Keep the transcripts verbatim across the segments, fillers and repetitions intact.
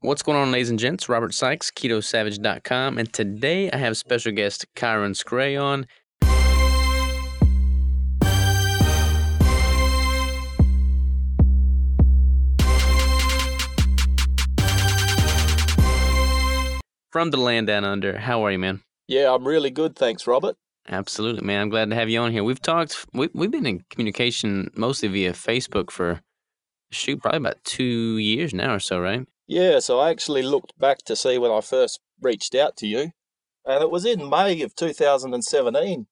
What's going on, ladies and gents? Robert Sykes, Keto Savage dot com, and today I have special guest Kyron Screaigh on. From the land down under, how are you, man? Yeah, I'm really good, thanks, Robert. Absolutely, man. I'm glad to have you on here. We've talked, we, we've been in communication mostly via Facebook for, shoot, probably about two years now or so, right? Yeah, so I actually looked back to see when I first reached out to you, and it was in May of two thousand seventeen,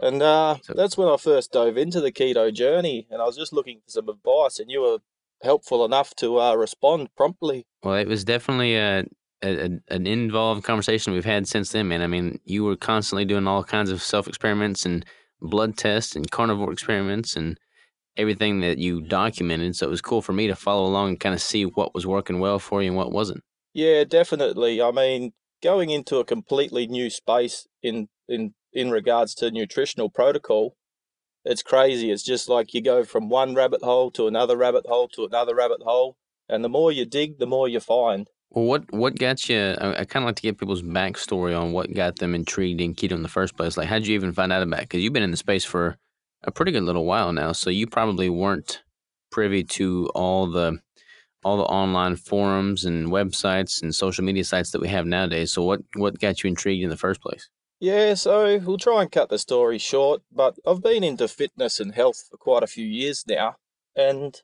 and uh, so, that's when I first dove into the keto journey, and I was just looking for some advice, and you were helpful enough to uh, respond promptly. Well, it was definitely a, a, an involved conversation we've had since then, man. I mean, you were constantly doing all kinds of self-experiments and blood tests and carnivore experiments and everything that you documented, so it was cool for me to follow along and kind of see what was working well for you and what wasn't. Yeah, definitely. I mean, going into a completely new space in in in regards to nutritional protocol, it's crazy. It's just like you go from one rabbit hole to another rabbit hole to another rabbit hole, and the more you dig, the more you find. Well, what what got you? I, I kind of like to get people's backstory on what got them intrigued in keto in the first place. Like, how'd you even find out about it? Because you've been in the space for a pretty good little while now, so you probably weren't privy to all the all the online forums and websites and social media sites that we have nowadays. So what, what got you intrigued in the first place? Yeah, so we'll try and cut the story short, but I've been into fitness and health for quite a few years now, and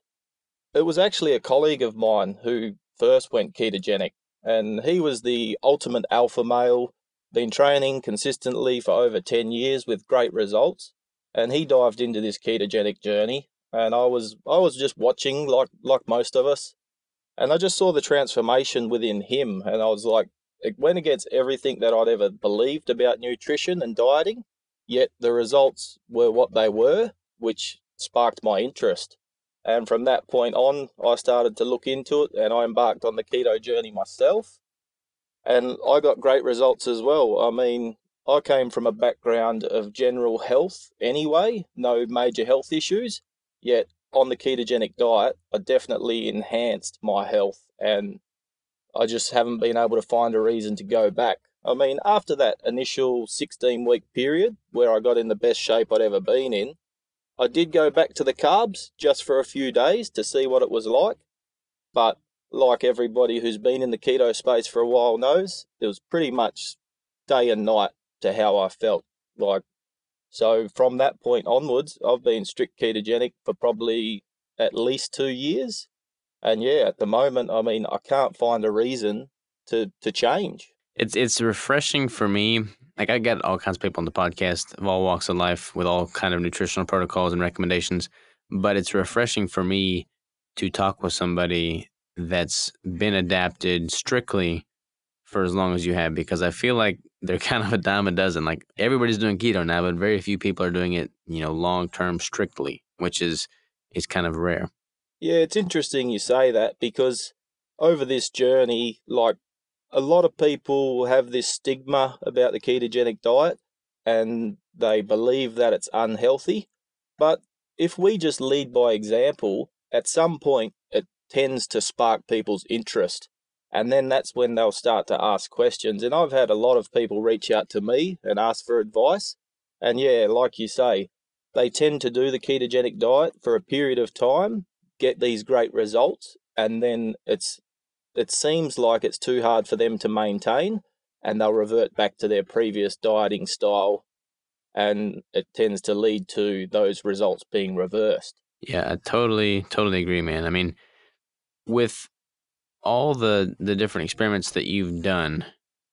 it was actually a colleague of mine who first went ketogenic, and he was the ultimate alpha male, been training consistently for over ten years with great results. And he dived into this ketogenic journey, and I was I was just watching like like most of us, and I just saw the transformation within him, and I was like, it went against everything that I'd ever believed about nutrition and dieting, yet the results were what they were, which sparked my interest. And from that point on, I started to look into it, and I embarked on the keto journey myself, and I got great results as well. I mean, I came from a background of general health anyway, no major health issues, yet on the ketogenic diet, I definitely enhanced my health, and I just haven't been able to find a reason to go back. I mean, after that initial sixteen-week period where I got in the best shape I'd ever been in, I did go back to the carbs just for a few days to see what it was like, but like everybody who's been in the keto space for a while knows, it was pretty much day and night to how I felt like. So from that point onwards, I've been strict ketogenic for probably at least two years, and yeah, at the moment, I mean, I can't find a reason to to change. It's it's refreshing for me. Like, I get all kinds of people on the podcast of all walks of life with all kind of nutritional protocols and recommendations, but it's refreshing for me to talk with somebody that's been adapted strictly for as long as you have, because I feel like they're kind of a dime a dozen. Like, everybody's doing keto now, but very few people are doing it, you know, long-term strictly, which is, is kind of rare. Yeah, it's interesting you say that, because over this journey, like, a lot of people have this stigma about the ketogenic diet, and they believe that it's unhealthy. But if we just lead by example, at some point, it tends to spark people's interest. And then that's when they'll start to ask questions. And I've had a lot of people reach out to me and ask for advice. And yeah, like you say, they tend to do the ketogenic diet for a period of time, get these great results, and then it's it seems like it's too hard for them to maintain, and they'll revert back to their previous dieting style, and it tends to lead to those results being reversed. Yeah, I totally, totally agree, man. I mean, with all the, the different experiments that you've done,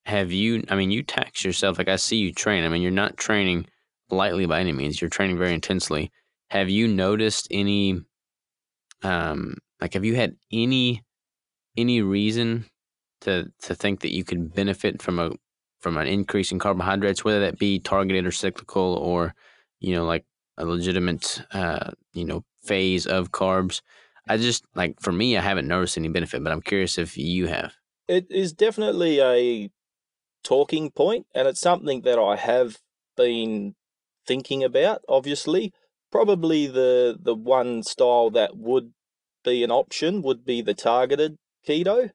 have you, I mean, you tax yourself. Like, I see you train. I mean, you're not training lightly by any means. You're training very intensely. Have you noticed any, um, like, have you had any, any reason to, to think that you could benefit from a, from an increase in carbohydrates, whether that be targeted or cyclical or, you know, like a legitimate, uh, you know, phase of carbs? I just, like, for me, I haven't noticed any benefit, but I'm curious if you have. It is definitely a talking point, and it's something that I have been thinking about, obviously. Probably the, the one style that would be an option would be the targeted keto,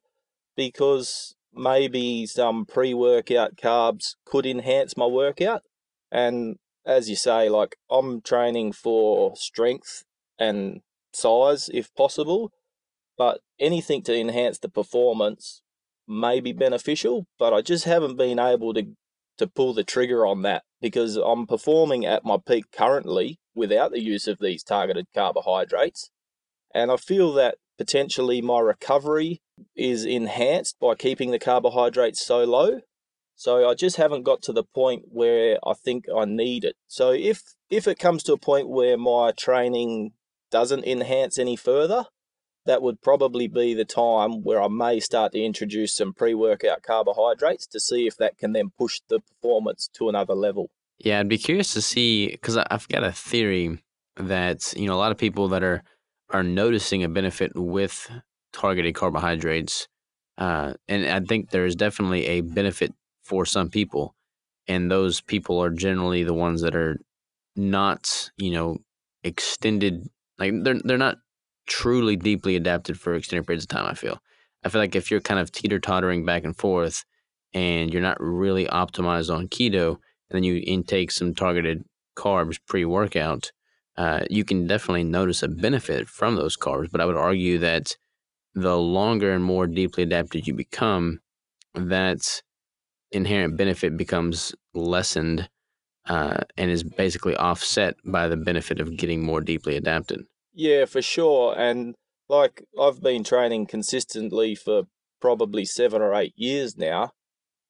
because maybe some pre-workout carbs could enhance my workout. And as you say, like, I'm training for strength and size if possible, but anything to enhance the performance may be beneficial, but I just haven't been able to to pull the trigger on that because I'm performing at my peak currently without the use of these targeted carbohydrates. And I feel that potentially my recovery is enhanced by keeping the carbohydrates so low. So I just haven't got to the point where I think I need it. So if, if it comes to a point where my training doesn't enhance any further, that would probably be the time where I may start to introduce some pre-workout carbohydrates to see if that can then push the performance to another level. Yeah, I'd be curious to see, because I've got a theory that, you know, a lot of people that are are noticing a benefit with targeted carbohydrates, uh, and I think there's definitely a benefit for some people, and those people are generally the ones that are not, you know, extended, like they're they're not truly deeply adapted for extended periods of time. I feel I feel like if you're kind of teeter-tottering back and forth and you're not really optimized on keto, and then you intake some targeted carbs pre-workout, uh, you can definitely notice a benefit from those carbs. But I would argue that the longer and more deeply adapted you become, that inherent benefit becomes lessened uh, and is basically offset by the benefit of getting more deeply adapted. Yeah, for sure. And like, I've been training consistently for probably seven or eight years now.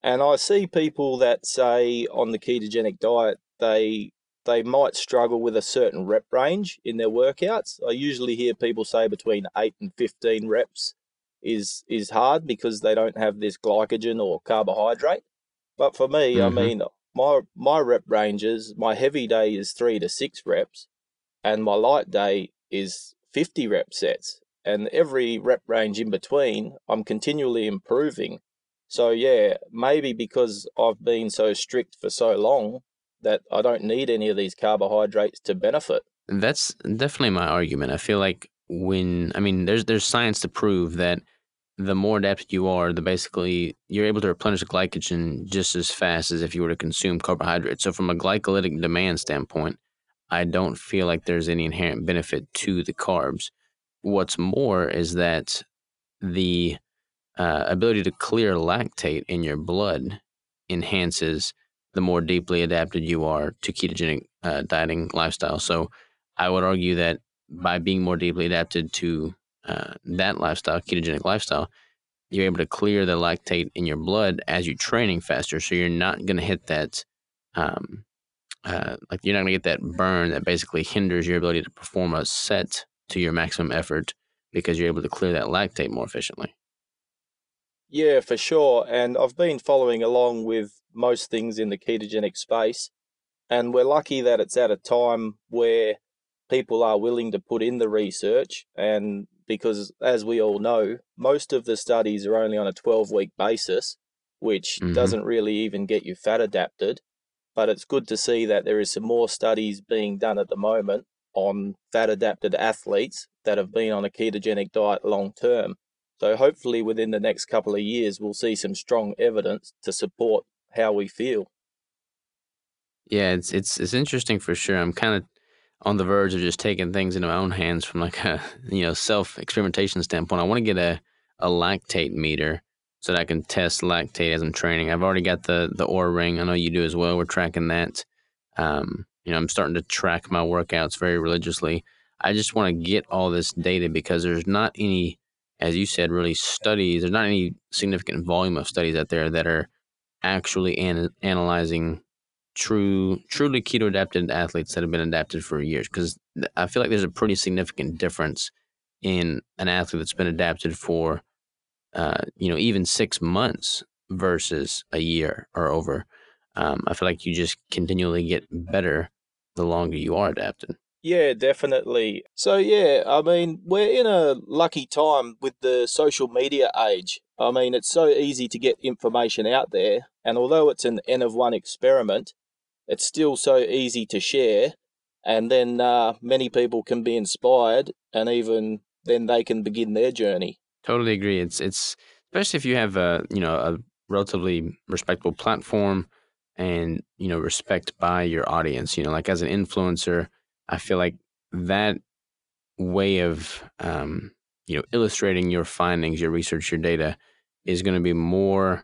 And I see people that say on the ketogenic diet, they they might struggle with a certain rep range in their workouts. I usually hear people say between eight and fifteen reps is, is hard because they don't have this glycogen or carbohydrate. But for me, mm-hmm. I mean, my, my rep ranges, my heavy day is three to six reps and my light day is fifty rep sets, and every rep range in between I'm continually improving. So yeah, maybe because I've been so strict for so long that I don't need any of these carbohydrates to benefit. That's definitely my argument. I feel like when, I mean, there's there's science to prove that the more adapted you are, the basically you're able to replenish glycogen just as fast as if you were to consume carbohydrates. So from a glycolytic demand standpoint, I don't feel like there's any inherent benefit to the carbs. What's more is that the uh, ability to clear lactate in your blood enhances the more deeply adapted you are to ketogenic uh, dieting lifestyle. So I would argue that by being more deeply adapted to uh, that lifestyle, ketogenic lifestyle, you're able to clear the lactate in your blood as you're training faster. So you're not going to hit that um, Uh, like you're not going to get that burn that basically hinders your ability to perform a set to your maximum effort because you're able to clear that lactate more efficiently. Yeah, for sure. And I've been following along with most things in the ketogenic space, and we're lucky that it's at a time where people are willing to put in the research. And because, as we all know, most of the studies are only on a twelve-week basis, which mm-hmm. doesn't really even get you fat adapted. But it's good to see that there is some more studies being done at the moment on fat-adapted athletes that have been on a ketogenic diet long-term. So hopefully within the next couple of years, we'll see some strong evidence to support how we feel. Yeah, it's it's it's interesting for sure. I'm kind of on the verge of just taking things into my own hands from like a you know self-experimentation standpoint. I want to get a, a lactate meter so that I can test lactate as I'm training. I've already got the the Oura Ring. I know you do as well. We're tracking that. Um, you know, I'm starting to track my workouts very religiously. I just want to get all this data because there's not any, as you said, really studies. There's not any significant volume of studies out there that are actually an, analyzing true, truly keto-adapted athletes that have been adapted for years. Because I feel like there's a pretty significant difference in an athlete that's been adapted for Uh, you know, even six months versus a year or over. Um, I feel like you just continually get better the longer you are adapted. Yeah, definitely. So, yeah, I mean, we're in a lucky time with the social media age. I mean, it's so easy to get information out there. And although it's an N of one experiment, it's still so easy to share. And then uh, many people can be inspired, and even then they can begin their journey. Totally agree. It's it's especially if you have a, you know, a relatively respectable platform and, you know, respect by your audience. You know, like as an influencer, I feel like that way of, um, you know, illustrating your findings, your research, your data is going to be more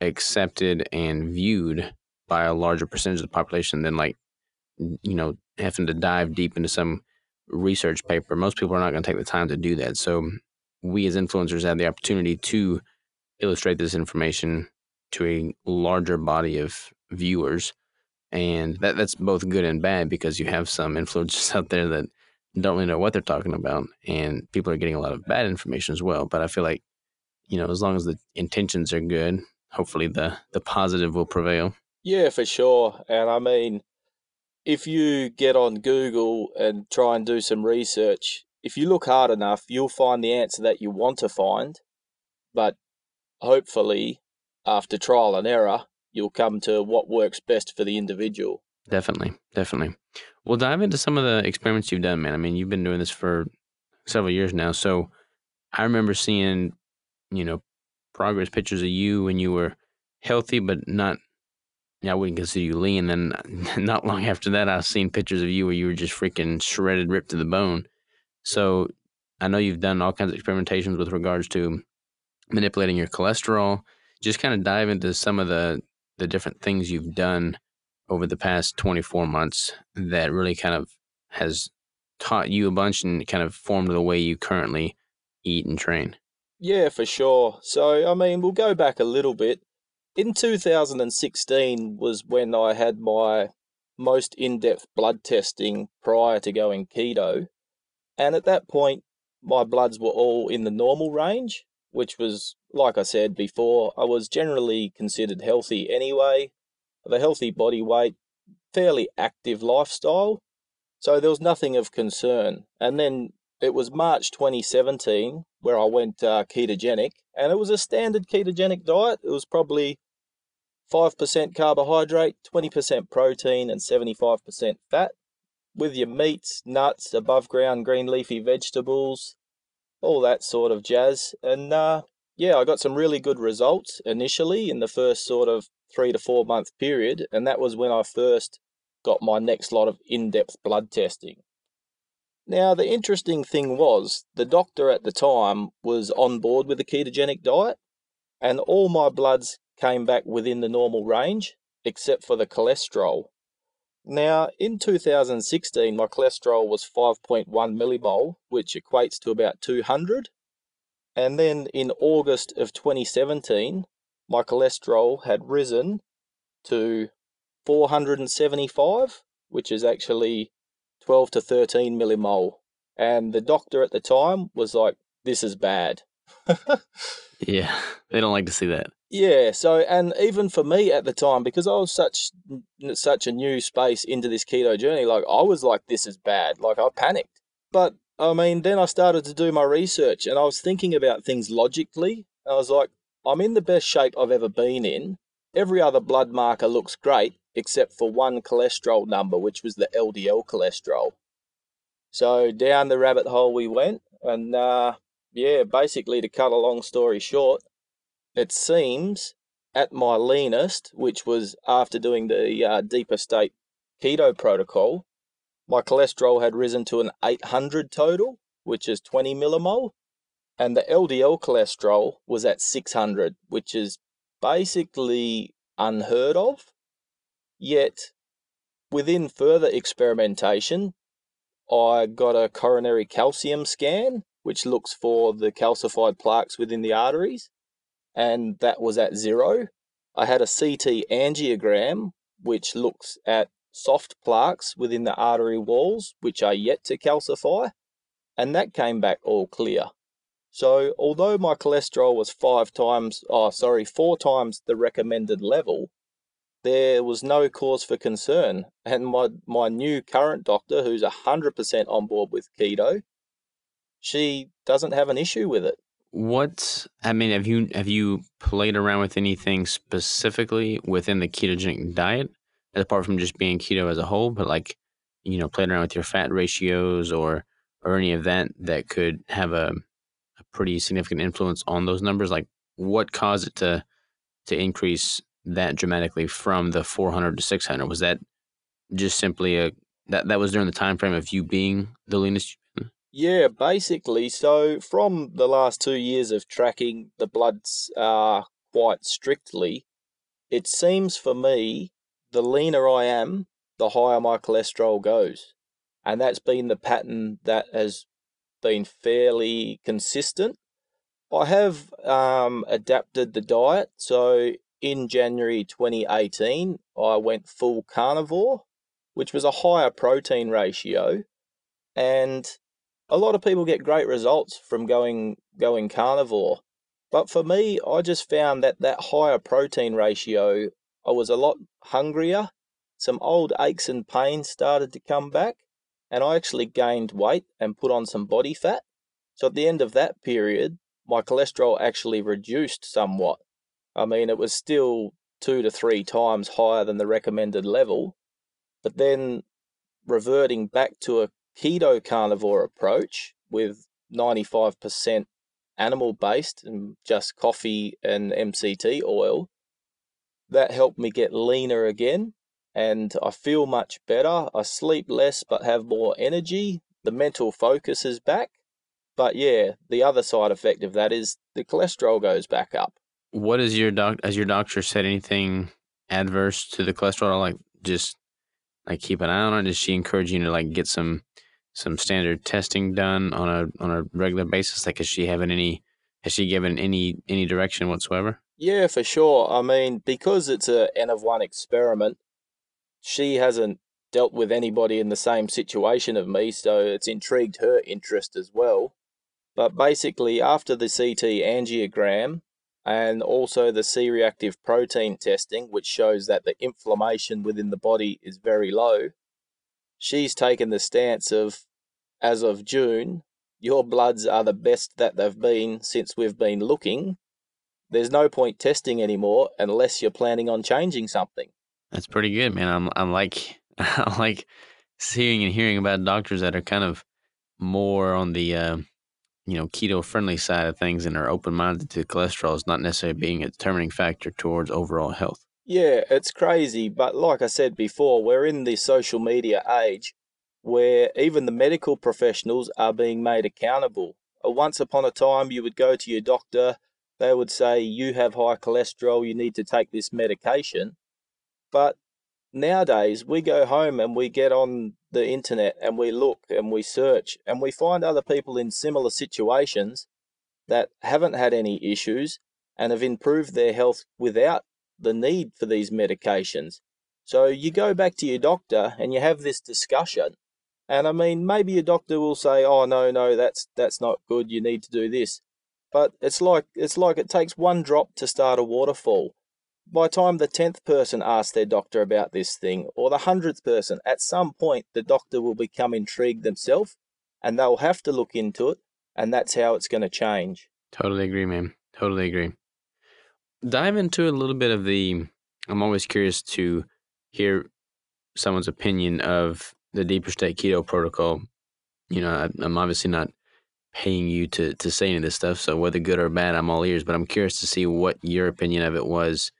accepted and viewed by a larger percentage of the population than, like, you know, having to dive deep into some research paper. Most people are not going to take the time to do that. So we as influencers have the opportunity to illustrate this information to a larger body of viewers. And that that's both good and bad, because you have some influencers out there that don't really know what they're talking about, and people are getting a lot of bad information as well. But I feel like, you know, as long as the intentions are good, hopefully the, the positive will prevail. Yeah, for sure. And I mean, if you get on Google and try and do some research, if you look hard enough, you'll find the answer that you want to find. But hopefully, after trial and error, you'll come to what works best for the individual. Definitely, definitely. We'll dive into some of the experiments you've done, man. I mean, you've been doing this for several years now. So I remember seeing, you know, progress pictures of you when you were healthy, but not, you know, I wouldn't consider you lean. And not long after that, I've seen pictures of you where you were just freaking shredded, ripped to the bone. So I know you've done all kinds of experimentations with regards to manipulating your cholesterol. Just kind of dive into some of the, the different things you've done over the past twenty-four months that really kind of has taught you a bunch and kind of formed the way you currently eat and train. Yeah, for sure. So, I mean, we'll go back a little bit. In two thousand sixteen was when I had my most in-depth blood testing prior to going keto. And at that point, my bloods were all in the normal range, which was, like I said before, I was generally considered healthy anyway, of a healthy body weight, fairly active lifestyle. So there was nothing of concern. And then it was March twenty seventeen where I went uh, ketogenic, and it was a standard ketogenic diet. It was probably five percent carbohydrate, twenty percent protein, and seventy-five percent fat, with your meats, nuts, above ground green leafy vegetables, all that sort of jazz. And uh, yeah, I got some really good results initially in the first sort of three to four month period. And that was when I first got my next lot of in-depth blood testing. Now, the interesting thing was the doctor at the time was on board with the ketogenic diet, and all my bloods came back within the normal range, except for the cholesterol. Now, in two thousand sixteen, my cholesterol was five point one millimole, which equates to about two hundred. And then in August of twenty seventeen, my cholesterol had risen to four hundred seventy-five, which is actually twelve to thirteen millimole. And the doctor at the time was like, this is bad. Yeah, they don't like to see that. Yeah, so, and even for me at the time, because I was such such a new space into this keto journey, like I was like, this is bad. Like I panicked. But I mean, then I started to do my research and I was thinking about things logically. I was like, I'm in the best shape I've ever been in. Every other blood marker looks great, except for one cholesterol number, which was the L D L cholesterol. So down the rabbit hole we went. And uh, yeah, basically to cut a long story short, it seems at my leanest, which was after doing the uh, Deeper State Keto Protocol, my cholesterol had risen to an eight hundred total, which is twenty millimole. And the L D L cholesterol was at six hundred, which is basically unheard of. Yet, within further experimentation, I got a coronary calcium scan, which looks for the calcified plaques within the arteries, and that was at zero. I had a C T angiogram, which looks at soft plaques within the artery walls, which are yet to calcify, and that came back all clear. So although my cholesterol was five times, oh, sorry, four times the recommended level, there was no cause for concern. And my, my new current doctor, who's one hundred percent on board with keto, she doesn't have an issue with it. What, I mean, have you have you played around with anything specifically within the ketogenic diet, apart from just being keto as a whole, but like, you know, playing around with your fat ratios or, or any of that that could have a, a pretty significant influence on those numbers? Like what caused it to to increase that dramatically from the four hundred to six hundred? Was that just simply a that that was during the time frame of you being the leanest? Yeah, basically. So from the last two years of tracking the bloods uh, quite strictly, it seems for me the leaner I am, the higher my cholesterol goes. And that's been the pattern that has been fairly consistent. I have um, adapted the diet. So in January twenty eighteen, I went full carnivore, which was a higher protein ratio. And a lot of people get great results from going going carnivore. But for me, I just found that that higher protein ratio, I was a lot hungrier. Some old aches and pains started to come back. And I actually gained weight and put on some body fat. So at the end of that period, my cholesterol actually reduced somewhat. I mean, it was still two to three times higher than the recommended level. But then reverting back to a keto carnivore approach with ninety-five percent animal-based and just coffee and M C T oil, that helped me get leaner again, and I feel much better. I sleep less but have more energy. The mental focus is back. But yeah, the other side effect of that is the cholesterol goes back up. What is your doc? Has your doctor said anything adverse to the cholesterol? Like just like keep an eye on it. Does she encourage you to like get some some standard testing done on a on a regular basis? Like, is she having any? Has she given any any direction whatsoever? Yeah, for sure. I mean, because it's an N of one experiment, she hasn't dealt with anybody in the same situation of me, so it's intrigued her interest as well. But basically, after the C T angiogram and also the C-reactive protein testing, which shows that the inflammation within the body is very low, she's taken the stance of, as of June, your bloods are the best that they've been since we've been looking. There's no point testing anymore unless you're planning on changing something. That's pretty good, man. I'm I'm like I like seeing and hearing about doctors that are kind of more on the uh, you know, keto friendly side of things and are open minded to cholesterol is not necessarily being a determining factor towards overall health. Yeah, it's crazy. But like I said before, we're in the social media age where even the medical professionals are being made accountable. Once upon a time, you would go to your doctor. They would say, you have high cholesterol. You need to take this medication. But nowadays, we go home and we get on the internet and we look and we search and we find other people in similar situations that haven't had any issues and have improved their health without the need for these medications. So you go back to your doctor and you have this discussion. And I mean, maybe your doctor will say, oh, no, no, that's that's not good. You need to do this. But it's like it's like it takes one drop to start a waterfall. By the time the tenth person asks their doctor about this thing or the hundredth person, at some point, the doctor will become intrigued themselves and they'll have to look into it. And that's how it's going to change. Totally agree, man. Totally agree. Dive into a little bit of the, I'm always curious to hear someone's opinion of the Deeper State Keto Protocol. You know, I, I'm obviously not paying you to, to say any of this stuff. So whether good or bad, I'm all ears, but I'm curious to see what your opinion of it was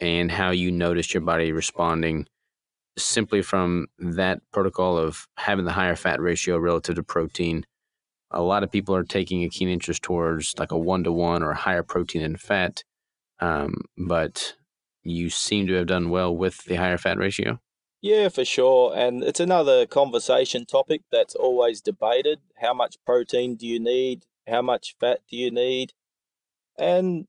and how you noticed your body responding simply from that protocol of having the higher fat ratio relative to protein. A lot of people are taking a keen interest towards like a one-to-one or higher protein and fat. Um, but you seem to have done well with the higher fat ratio. Yeah, for sure. And it's another conversation topic that's always debated. How much protein do you need? How much fat do you need? And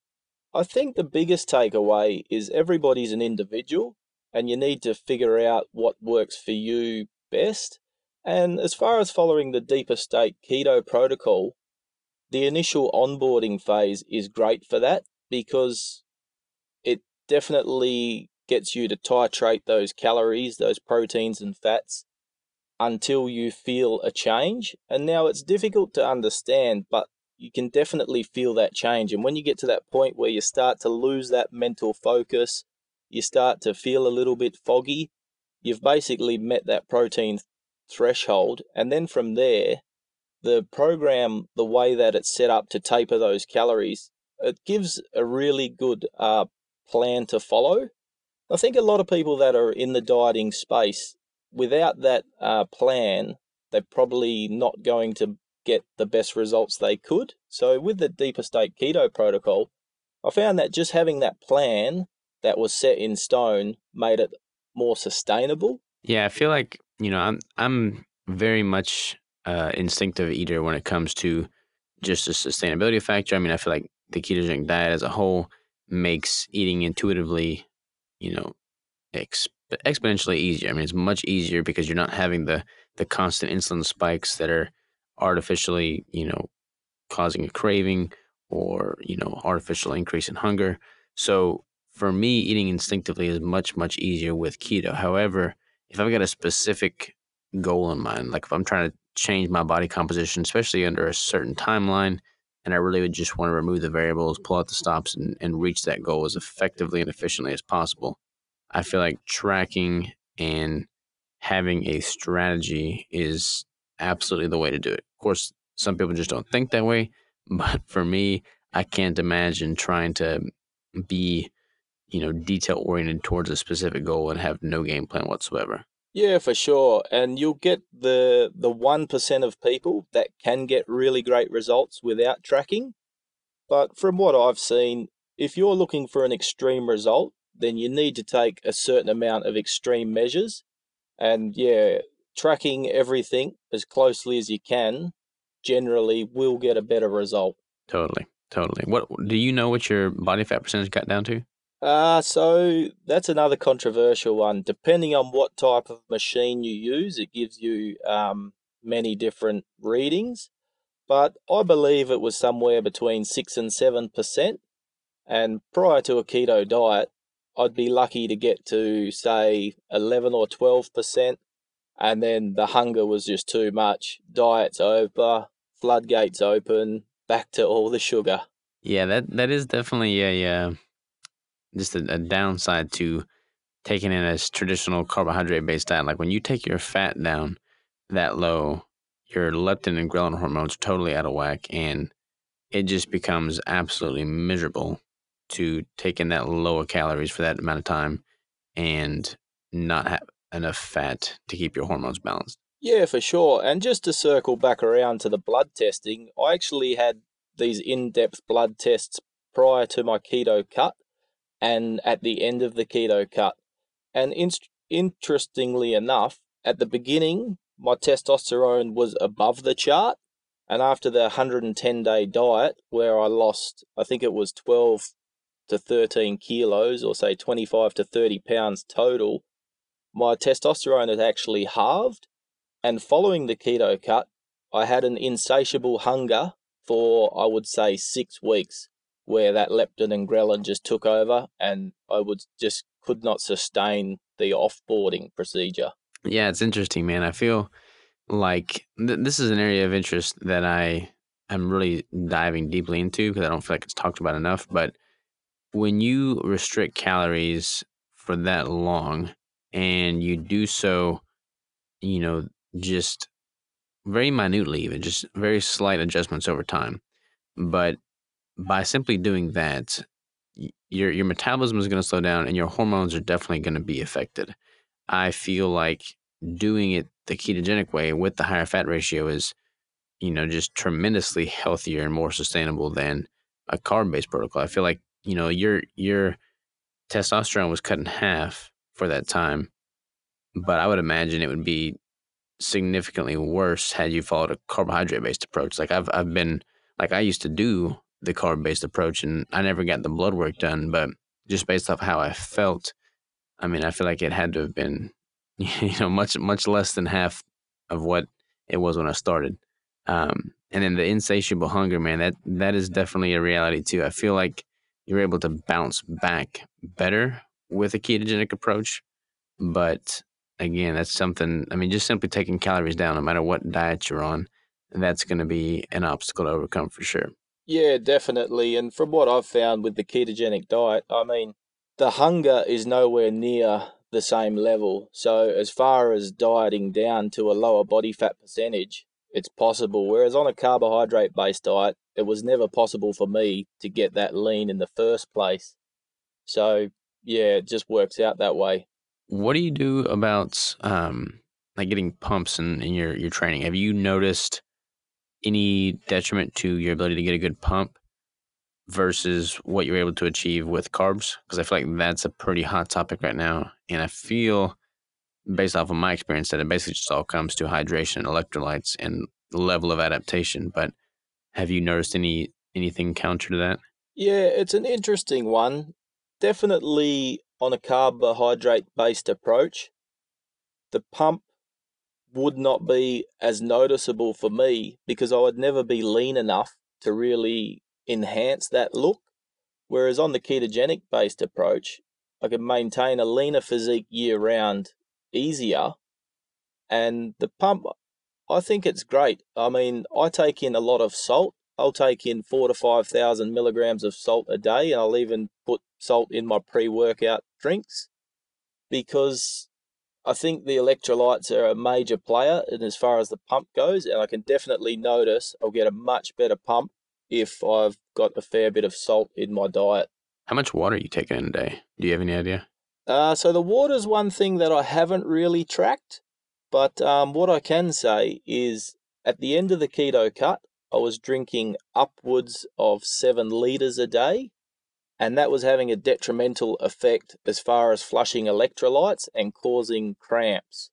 I think the biggest takeaway is everybody's an individual and you need to figure out what works for you best. And as far as following the Deeper State Keto Protocol, the initial onboarding phase is great for that, because it definitely gets you to titrate those calories, those proteins and fats until you feel a change. And now it's difficult to understand, but you can definitely feel that change. And when you get to that point where you start to lose that mental focus, you start to feel a little bit foggy, you've basically met that protein threshold. And then from there, the program, the way that it's set up to taper those calories, it gives a really good uh, plan to follow. I think a lot of people that are in the dieting space, without that uh, plan, they're probably not going to get the best results they could. So with the Deeper State Keto Protocol, I found that just having that plan that was set in stone made it more sustainable. Yeah, I feel like, you know, I'm I'm very much uh, instinctive eater when it comes to just the sustainability factor. I mean, I feel like the ketogenic diet as a whole makes eating intuitively, you know, exp exponentially easier. I mean, it's much easier because you're not having the the constant insulin spikes that are artificially, you know, causing a craving or, you know, artificial increase in hunger. So for me, eating instinctively is much, much easier with keto. However, if I've got a specific goal in mind, like if I'm trying to change my body composition, especially under a certain timeline, and I really would just want to remove the variables, pull out the stops, and, and reach that goal as effectively and efficiently as possible, I feel like tracking and having a strategy is absolutely the way to do it. Of course, some people just don't think that way, but for me, I can't imagine trying to be, you know, detail oriented towards a specific goal and have no game plan whatsoever. Yeah, for sure. And you'll get the the one percent of people that can get really great results without tracking. But from what I've seen, if you're looking for an extreme result, then you need to take a certain amount of extreme measures. And yeah, tracking everything as closely as you can generally will get a better result. Totally, totally. What do you know what your body fat percentage got down to? Uh, so that's another controversial one. Depending on what type of machine you use, it gives you um, many different readings. But I believe it was somewhere between six and seven percent. And prior to a keto diet, I'd be lucky to get to, say, eleven or twelve percent. And then the hunger was just too much. Diet's over, floodgates open, back to all the sugar. Yeah, that, that is definitely a... Uh... just a, a downside to taking in a traditional carbohydrate-based diet. Like when you take your fat down that low, your leptin and ghrelin hormones are totally out of whack, and it just becomes absolutely miserable to take in that lower calories for that amount of time and not have enough fat to keep your hormones balanced. Yeah, for sure. And just to circle back around to the blood testing, I actually had these in-depth blood tests prior to my keto cut and at the end of the keto cut. And in interestingly enough, at the beginning, my testosterone was above the chart. And after the one hundred ten day diet, where I lost, I think it was twelve to thirteen kilos, or say twenty-five to thirty pounds total, my testosterone had actually halved. And following the keto cut, I had an insatiable hunger for, I would say, six weeks. Where that leptin and ghrelin just took over, and I would just could not sustain the offboarding procedure. Yeah, it's interesting, man. I feel like th this is an area of interest that I am really diving deeply into because I don't feel like it's talked about enough. But when you restrict calories for that long and you do so, you know, just very minutely, even just very slight adjustments over time, but by simply doing that, your your metabolism is going to slow down and your hormones are definitely going to be affected. I feel like doing it the ketogenic way with the higher fat ratio is, you know, just tremendously healthier and more sustainable than a carb-based protocol. I feel like, you know, your your testosterone was cut in half for that time, but I would imagine it would be significantly worse had you followed a carbohydrate-based approach. Like I've I've been, like I used to do the carb-based approach, and I never got the blood work done, but just based off how I felt, I mean, I feel like it had to have been, you know, much, much less than half of what it was when I started. Um, and then the insatiable hunger, man, that, that is definitely a reality too. I feel like you're able to bounce back better with a ketogenic approach. But again, that's something, I mean, just simply taking calories down, no matter what diet you're on, that's going to be an obstacle to overcome for sure. Yeah, definitely. And from what I've found with the ketogenic diet, I mean, the hunger is nowhere near the same level. So as far as dieting down to a lower body fat percentage, it's possible. Whereas on a carbohydrate-based diet, it was never possible for me to get that lean in the first place. So yeah, it just works out that way. What do you do about um, like getting pumps in, in your, your training? Have you noticed any detriment to your ability to get a good pump versus what you're able to achieve with carbs? Because I feel like that's a pretty hot topic right now. And I feel, based off of my experience, that it basically just all comes to hydration and electrolytes and level of adaptation. But have you noticed any anything counter to that? Yeah, it's an interesting one. Definitely on a carbohydrate-based approach, the pump would not be as noticeable for me because I would never be lean enough to really enhance that look. Whereas on the ketogenic-based approach, I could maintain a leaner physique year-round easier. And the pump, I think it's great. I mean, I take in a lot of salt. I'll take in four to five thousand milligrams of salt a day, and I'll even put salt in my pre-workout drinks because I think the electrolytes are a major player in as far as the pump goes, and I can definitely notice I'll get a much better pump if I've got a fair bit of salt in my diet. How much water are you taking in a day? Do you have any idea? Uh, so the water's one thing that I haven't really tracked, but um, what I can say is at the end of the keto cut, I was drinking upwards of seven litres a day, and that was having a detrimental effect as far as flushing electrolytes and causing cramps.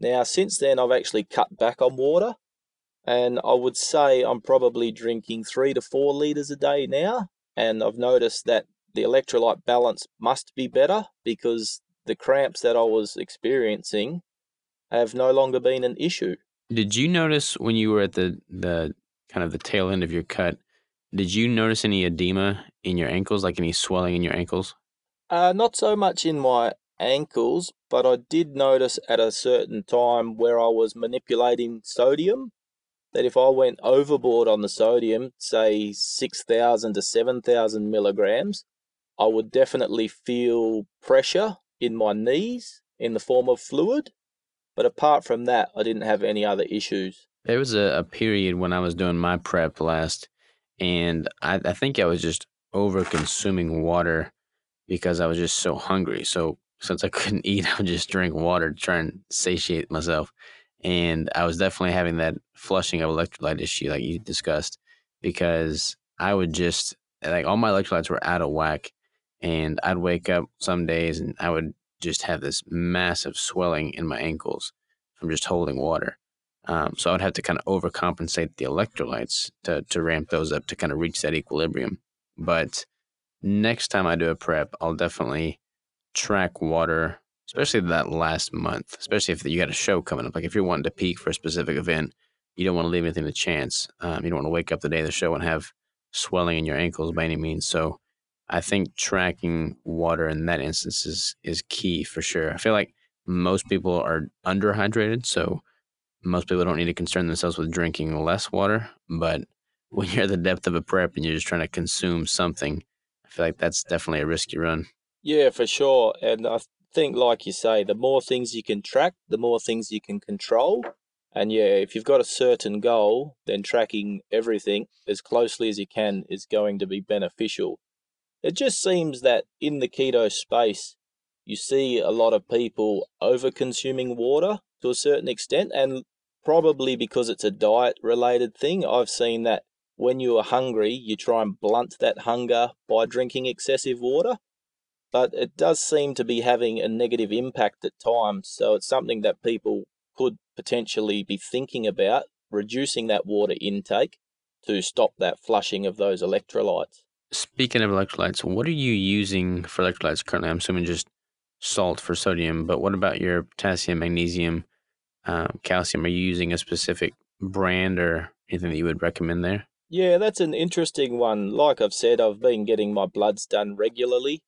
Now, since then, I've actually cut back on water, and I would say I'm probably drinking three to four litres a day now, and I've noticed that the electrolyte balance must be better because the cramps that I was experiencing have no longer been an issue. Did you notice when you were at the, the kind of the tail end of your cut, did you notice any edema in your ankles, like any swelling in your ankles? Uh, not so much in my ankles, but I did notice at a certain time where I was manipulating sodium, that if I went overboard on the sodium, say six thousand to seven thousand milligrams, I would definitely feel pressure in my knees in the form of fluid. But apart from that, I didn't have any other issues. There was a, a period when I was doing my prep last, and I, I think I was just over-consuming water because I was just so hungry. So since I couldn't eat, I would just drink water to try and satiate myself. And I was definitely having that flushing of electrolyte issue like you discussed, because I would just, like, all my electrolytes were out of whack. And I'd wake up some days and I would just have this massive swelling in my ankles from just holding water. Um, so I would have to kind of overcompensate the electrolytes to, to ramp those up to kind of reach that equilibrium. But next time I do a prep, I'll definitely track water, especially that last month, especially if you got a show coming up. Like if you're wanting to peak for a specific event, you don't want to leave anything to chance. Um, you don't want to wake up the day of the show and have swelling in your ankles by any means. So I think tracking water in that instance is, is key for sure. I feel like most people are underhydrated, so most people don't need to concern themselves with drinking less water. But when you're at the depth of a prep and you're just trying to consume something, I feel like that's definitely a risky run. Yeah, for sure. And I think, like you say, the more things you can track, the more things you can control. And yeah, if you've got a certain goal, then tracking everything as closely as you can is going to be beneficial. It just seems that in the keto space, you see a lot of people over-consuming water to a certain extent, and probably because it's a diet-related thing. I've seen that when you are hungry, you try and blunt that hunger by drinking excessive water, but it does seem to be having a negative impact at times, so it's something that people could potentially be thinking about, reducing that water intake to stop that flushing of those electrolytes. Speaking of electrolytes, what are you using for electrolytes currently? I'm assuming just salt for sodium, but what about your potassium, magnesium, uh, calcium? Are you using a specific brand or anything that you would recommend there? Yeah, that's an interesting one. Like I've said, I've been getting my bloods done regularly.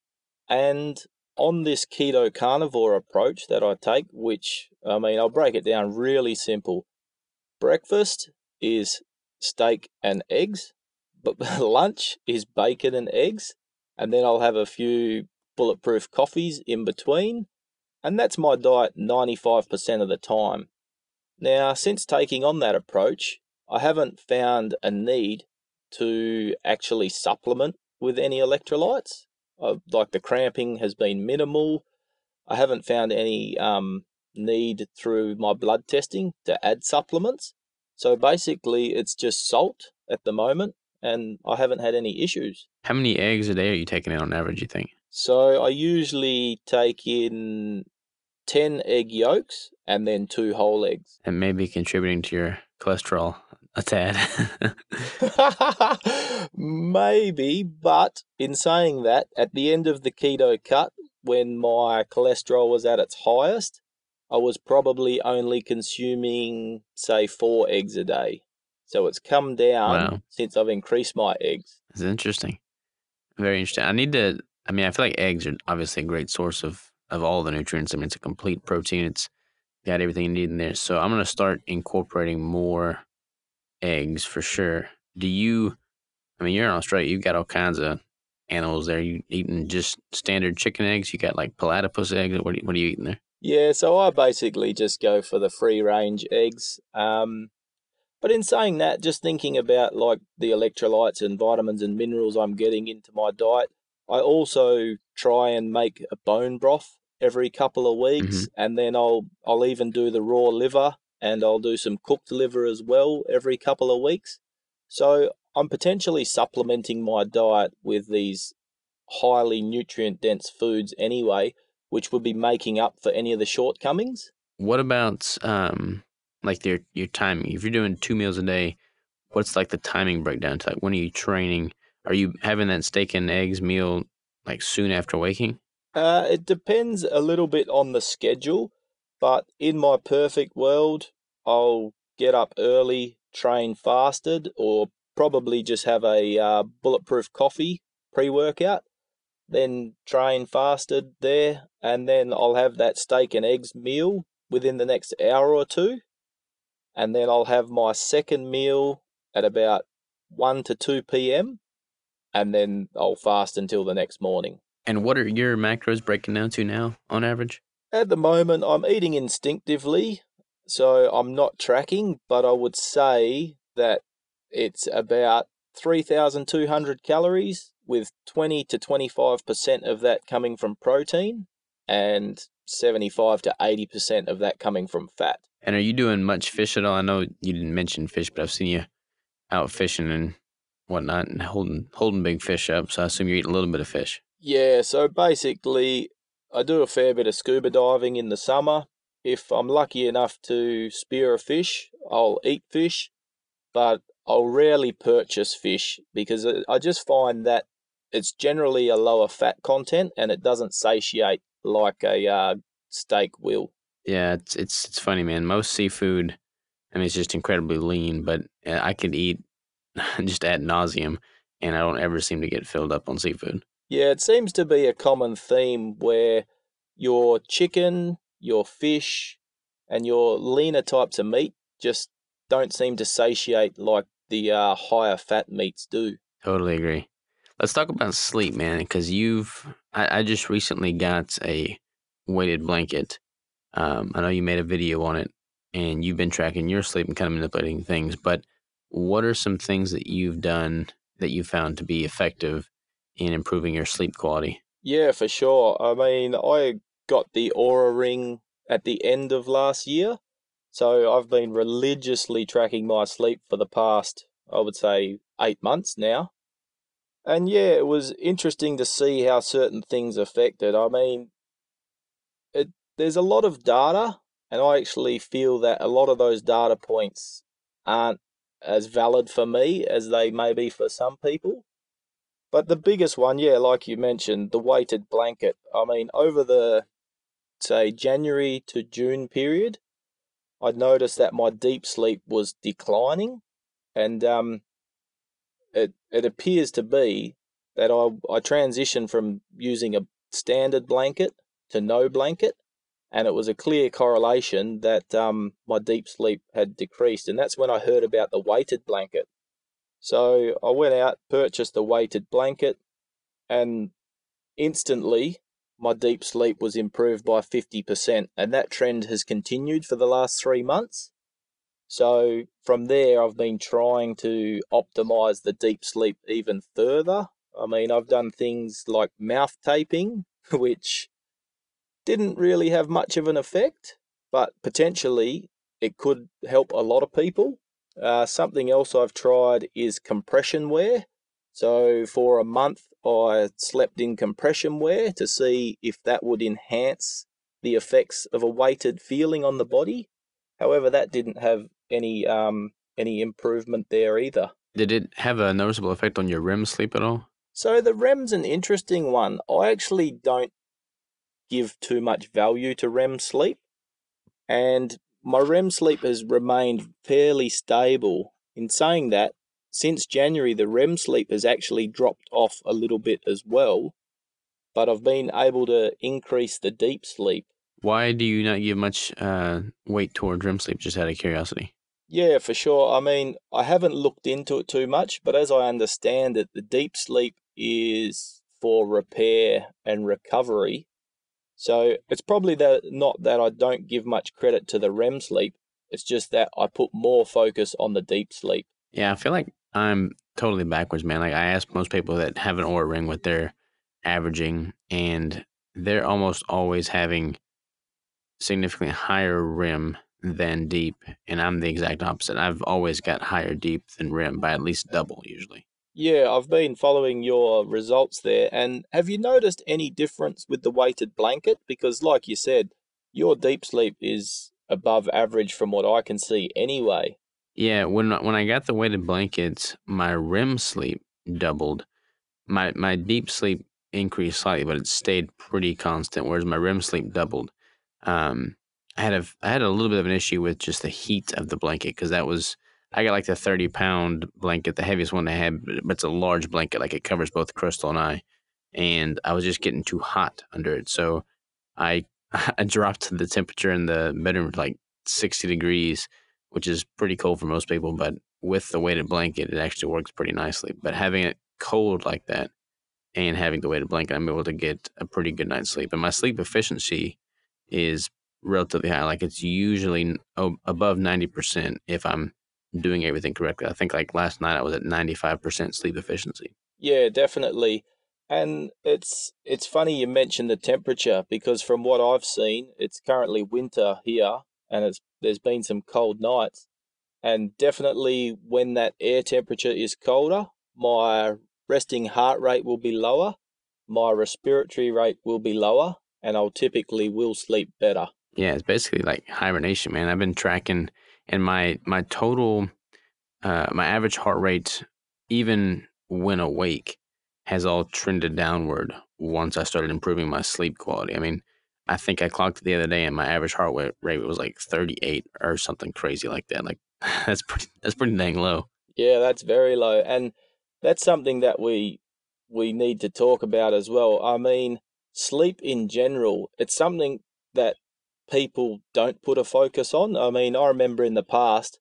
And on this keto carnivore approach that I take, which, I mean, I'll break it down really simple. Breakfast is steak and eggs, but lunch is bacon and eggs. And then I'll have a few bulletproof coffees in between, and that's my diet ninety-five percent of the time. Now, since taking on that approach, I haven't found a need to actually supplement with any electrolytes. Uh, like the cramping has been minimal. I haven't found any um, need through my blood testing to add supplements. So basically it's just salt at the moment, and I haven't had any issues. How many eggs a day are you taking in on average, you think? So I usually take in ten egg yolks and then two whole eggs. And maybe contributing to your cholesterol a tad. Maybe, but in saying that, at the end of the keto cut, when my cholesterol was at its highest, I was probably only consuming, say, four eggs a day. So it's come down wow. since I've increased my eggs. It's interesting. Very interesting. I need to, I mean, I feel like eggs are obviously a great source of, of all the nutrients. I mean, it's a complete protein. It's got everything you need in there. So I'm going to start incorporating more eggs for sure. Do you, I mean, you're in Australia. You've got all kinds of animals there. You eating just standard chicken eggs? You got like platypus eggs? What are you, what are you eating there? Yeah, so I basically just go for the free-range eggs. Um But in saying that, just thinking about like the electrolytes and vitamins and minerals I'm getting into my diet, I also try and make a bone broth every couple of weeks, mm-hmm. and then I'll I'll even do the raw liver, and I'll do some cooked liver as well every couple of weeks. So I'm potentially supplementing my diet with these highly nutrient-dense foods anyway, which would be making up for any of the shortcomings. What about um? Like your your timing? If you're doing two meals a day, what's like the timing breakdown to like when are you training? Are you having that steak and eggs meal like soon after waking? Uh, it depends a little bit on the schedule, but in my perfect world, I'll get up early, train fasted, or probably just have a uh, bulletproof coffee pre-workout, then train fasted there, and then I'll have that steak and eggs meal within the next hour or two. And then I'll have my second meal at about one to two p.m. and then I'll fast until the next morning. And what are your macros breaking down to now on average? At the moment, I'm eating instinctively, so I'm not tracking, but I would say that it's about three thousand two hundred calories with twenty to twenty-five percent of that coming from protein and seventy-five to eighty percent of that coming from fat. And are you doing much fish at all? I know you didn't mention fish, but I've seen you out fishing and whatnot and holding holding big fish up, so I assume you're eating a little bit of fish. Yeah, so basically I do a fair bit of scuba diving in the summer. If I'm lucky enough to spear a fish, I'll eat fish, but I'll rarely purchase fish because I just find that it's generally a lower fat content and it doesn't satiate like a uh, steak will. Yeah, it's it's it's funny, man. Most seafood, I mean, it's just incredibly lean, but I could eat just ad nauseum, and I don't ever seem to get filled up on seafood. Yeah, it seems to be a common theme where your chicken, your fish, and your leaner types of meat just don't seem to satiate like the uh, higher fat meats do. Totally agree. Let's talk about sleep, man, because you've, I, I just recently got a weighted blanket. Um, I know you made a video on it and you've been tracking your sleep and kind of manipulating things, but what are some things that you've done that you found to be effective in improving your sleep quality? Yeah, for sure. I mean, I got the Oura Ring at the end of last year, so I've been religiously tracking my sleep for the past, I would say, eight months now. And yeah, it was interesting to see how certain things affected. I mean, it there's a lot of data, and I actually feel that a lot of those data points aren't as valid for me as they may be for some people. But the biggest one, yeah, like you mentioned, the weighted blanket. I mean, over the, say, January to June period, I noticed that my deep sleep was declining, and um, it, it appears to be that I, I transitioned from using a standard blanket to no blanket. And it was a clear correlation that um, my deep sleep had decreased. And that's when I heard about the weighted blanket. So I went out, purchased the weighted blanket, and instantly my deep sleep was improved by fifty percent. And that trend has continued for the last three months. So from there, I've been trying to optimize the deep sleep even further. I mean, I've done things like mouth taping, which didn't really have much of an effect, but potentially it could help a lot of people. Uh, something else I've tried is compression wear. So for a month, I slept in compression wear to see if that would enhance the effects of a weighted feeling on the body. However, that didn't have any um, any improvement there either. Did it have a noticeable effect on your R E M sleep at all? So the R E M's an interesting one. I actually don't give too much value to R E M sleep, and my R E M sleep has remained fairly stable. In saying that, since January, the R E M sleep has actually dropped off a little bit as well, but I've been able to increase the deep sleep. Why do you not give much uh, weight towards R E M sleep, just out of curiosity? Yeah, for sure. I mean, I haven't looked into it too much, but as I understand it, the deep sleep is for repair and recovery. So it's probably that, not that I don't give much credit to the R E M sleep. It's just that I put more focus on the deep sleep. Yeah, I feel like I'm totally backwards, man. Like, I ask most people that have an Oura Ring what they're averaging, and they're almost always having significantly higher R E M than deep, and I'm the exact opposite. I've always got higher deep than R E M by at least double usually. Yeah, I've been following your results there. And have you noticed any difference with the weighted blanket? Because like you said, your deep sleep is above average from what I can see anyway. Yeah, when when I got the weighted blankets, my R E M sleep doubled. My my deep sleep increased slightly, but it stayed pretty constant, whereas my R E M sleep doubled. Um, I had a I had a little bit of an issue with just the heat of the blanket, because that was I got like the thirty pound blanket, the heaviest one I had, but it's a large blanket, like it covers both Crystal and I, and I was just getting too hot under it, so I I dropped the temperature in the bedroom to like sixty degrees. Which is pretty cold for most people, but with the weighted blanket, it actually works pretty nicely. But having it cold like that and having the weighted blanket, I'm able to get a pretty good night's sleep. And my sleep efficiency is relatively high. Like, it's usually above ninety percent if I'm doing everything correctly. I think like last night I was at ninety-five percent sleep efficiency. Yeah, definitely. And it's it's funny you mentioned the temperature, because from what I've seen, it's currently winter here, and it's there's been some cold nights, and definitely when that air temperature is colder, my resting heart rate will be lower, my respiratory rate will be lower, and I'll typically will sleep better. Yeah, it's basically like hibernation, man. I've been tracking, and my my total, uh, my average heart rate, even when awake, has all trended downward once I started improving my sleep quality. I mean, I think I clocked the other day, and my average heart rate was like thirty-eight or something crazy like that. Like, that's pretty, that's pretty dang low. Yeah, that's very low, and that's something that we we need to talk about as well. I mean, sleep in general, it's something that people don't put a focus on. I mean, I remember in the past,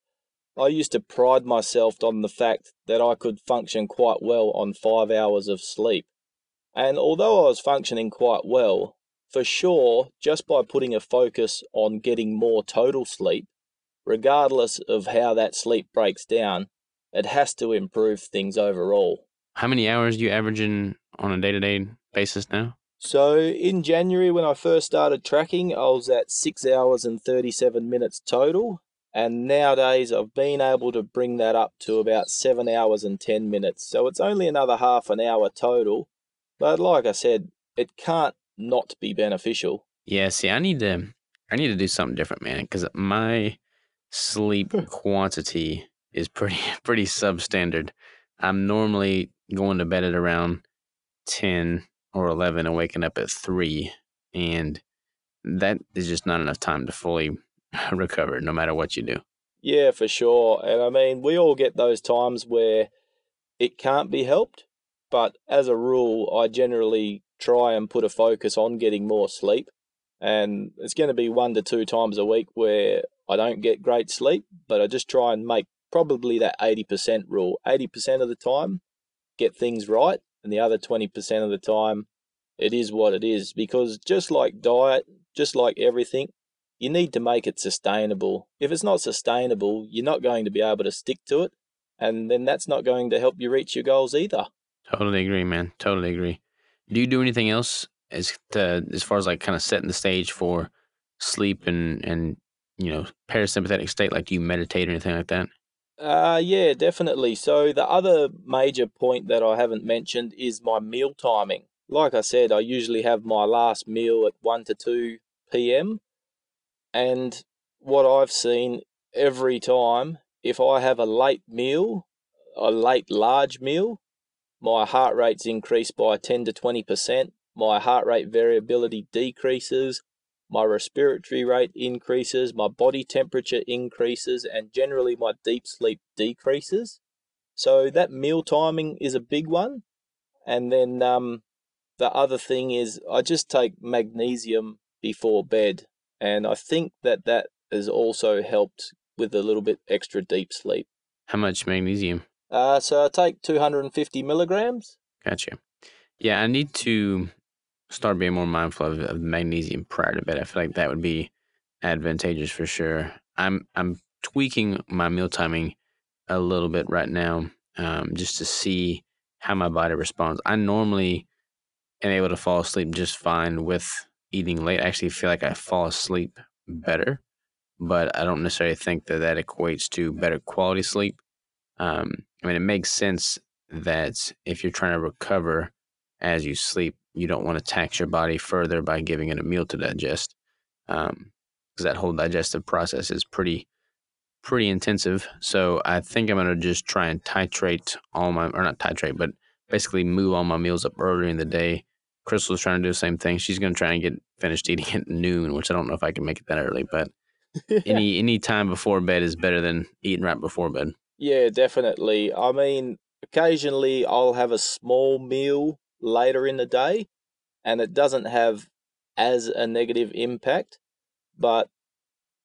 I used to pride myself on the fact that I could function quite well on five hours of sleep, and although I was functioning quite well, for sure, just by putting a focus on getting more total sleep, regardless of how that sleep breaks down, it has to improve things overall. How many hours do you average in on a day-to-day basis now? So in January, when I first started tracking, I was at six hours and thirty-seven minutes total. And nowadays, I've been able to bring that up to about seven hours and ten minutes. So it's only another half an hour total. But like I said, it can't not be beneficial. Yeah, see, I need to I need to do something different, man, because my sleep quantity is pretty pretty substandard. I'm normally going to bed at around ten or eleven and waking up at three, and that is just not enough time to fully recover no matter what you do. Yeah, for sure. And I mean, we all get those times where it can't be helped, but as a rule, I generally try and put a focus on getting more sleep, and it's going to be one to two times a week where I don't get great sleep, but I just try and make probably that eighty percent rule. eighty percent of the time, get things right, and the other twenty percent of the time, it is what it is, because just like diet, just like everything, You need to make it sustainable. If it's not sustainable, you're not going to be able to stick to it, and then that's not going to help you reach your goals either. Totally agree, man. Totally agree. Do you do anything else as to, as far as like kind of setting the stage for sleep and, and you know, parasympathetic state? Like, do you meditate or anything like that? Uh, yeah, definitely. So the other major point that I haven't mentioned is my meal timing. Like I said, I usually have my last meal at one to two p m And what I've seen every time, if I have a late meal, a late large meal, my heart rate's increased by ten to twenty percent. My heart rate variability decreases. My respiratory rate increases, my body temperature increases, and generally my deep sleep decreases. So that meal timing is a big one. And then um, the other thing is I just take magnesium before bed. And I think that that has also helped with a little bit extra deep sleep. How much magnesium? Uh, so I take two hundred fifty milligrams. Gotcha. Yeah, I need to start being more mindful of, of magnesium prior to bed. I feel like that would be advantageous for sure. I'm I'm tweaking my meal timing a little bit right now, um, just to see how my body responds. I normally am able to fall asleep just fine with eating late. I actually feel like I fall asleep better, but I don't necessarily think that that equates to better quality sleep. Um, I mean, it makes sense that if you're trying to recover as you sleep, you don't want to tax your body further by giving it a meal to digest, because um, that whole digestive process is pretty, pretty intensive. So I think I'm going to just try and titrate all my, or not titrate, but basically move all my meals up earlier in the day. Crystal's trying to do the same thing. She's going to try and get finished eating at noon, which I don't know if I can make it that early, but any any time before bed is better than eating right before bed. Yeah, definitely. I mean, occasionally I'll have a small meal later in the day, and it doesn't have as a negative impact. But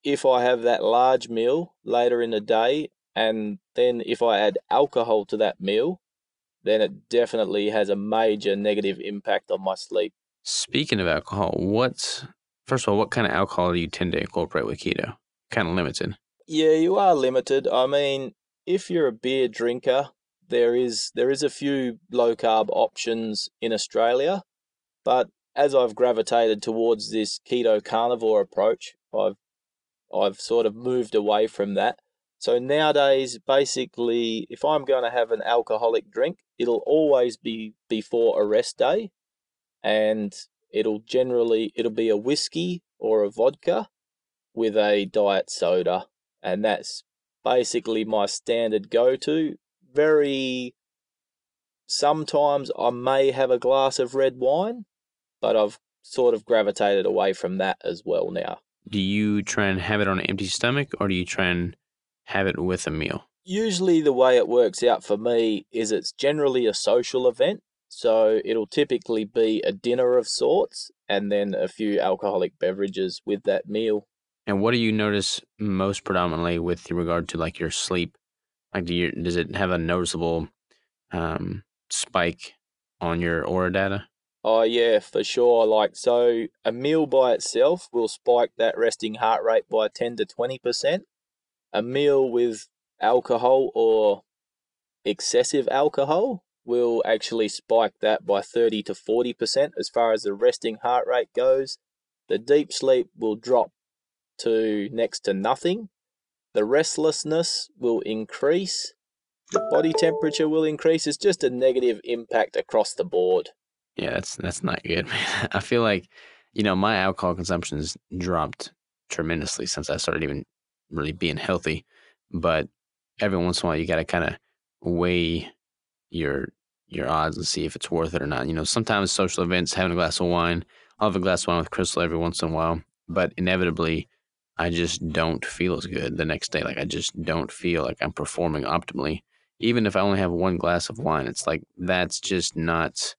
if I have that large meal later in the day, and then if I add alcohol to that meal, then it definitely has a major negative impact on my sleep. Speaking of alcohol, what, first of all, what kind of alcohol do you tend to incorporate with keto? Kind of limited. Yeah, you are limited. I mean, if you're a beer drinker, There is there is a few low-carb options in Australia, but as I've gravitated towards this keto carnivore approach, I've I've sort of moved away from that. So nowadays, basically, if I'm going to have an alcoholic drink, it'll always be before a rest day, and it'll generally it'll be a whiskey or a vodka with a diet soda, and that's basically my standard go-to. Very, sometimes I may have a glass of red wine, but I've sort of gravitated away from that as well now. Do you try and have it on an empty stomach, or do you try and have it with a meal? Usually the way it works out for me is it's generally a social event. So it'll typically be a dinner of sorts and then a few alcoholic beverages with that meal. And what do you notice most predominantly with regard to like your sleep? Like, do you, does it have a noticeable um, spike on your Oura data? Oh, yeah, for sure. Like, so a meal by itself will spike that resting heart rate by ten to twenty percent. A meal with alcohol or excessive alcohol will actually spike that by thirty to forty percent as far as the resting heart rate goes. The deep sleep will drop to next to nothing. The restlessness will increase. The body temperature will increase. It's just a negative impact across the board. Yeah, that's that's not good, man. I feel like, you know, my alcohol consumption has dropped tremendously since I started even really being healthy. But every once in a while, you got to kind of weigh your your odds and see if it's worth it or not. You know, sometimes social events, having a glass of wine, I'll have a glass of wine with Crystal every once in a while, but inevitably, I just don't feel as good the next day. Like, I just don't feel like I'm performing optimally. Even if I only have one glass of wine, it's like, that's just not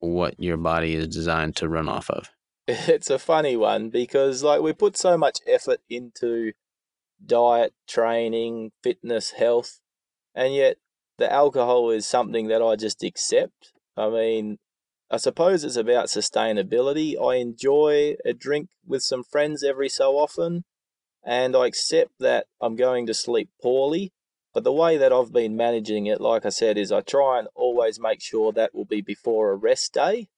what your body is designed to run off of. It's a funny one because, like, we put so much effort into diet, training, fitness, health, and yet the alcohol is something that I just accept. I mean, I suppose it's about sustainability. I enjoy a drink with some friends every so often, and I accept that I'm going to sleep poorly. But the way that I've been managing it, like I said, is I try and always make sure that will be before a rest day.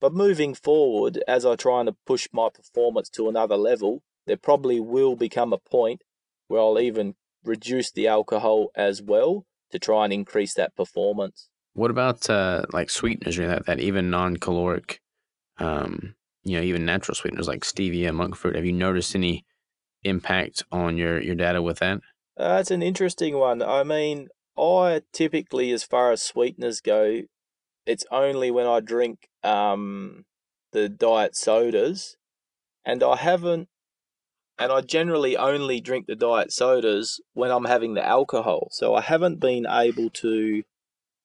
But moving forward, as I try and push my performance to another level, there probably will become a point where I'll even reduce the alcohol as well to try and increase that performance. What about uh, like sweeteners or that, that even non-caloric, um, you know, even natural sweeteners like stevia, monk fruit? Have you noticed any impact on your, your data with that? Uh, that's an interesting one. I mean, I typically, as far as sweeteners go, it's only when I drink um, the diet sodas, and I haven't, and I generally only drink the diet sodas when I'm having the alcohol. So I haven't been able to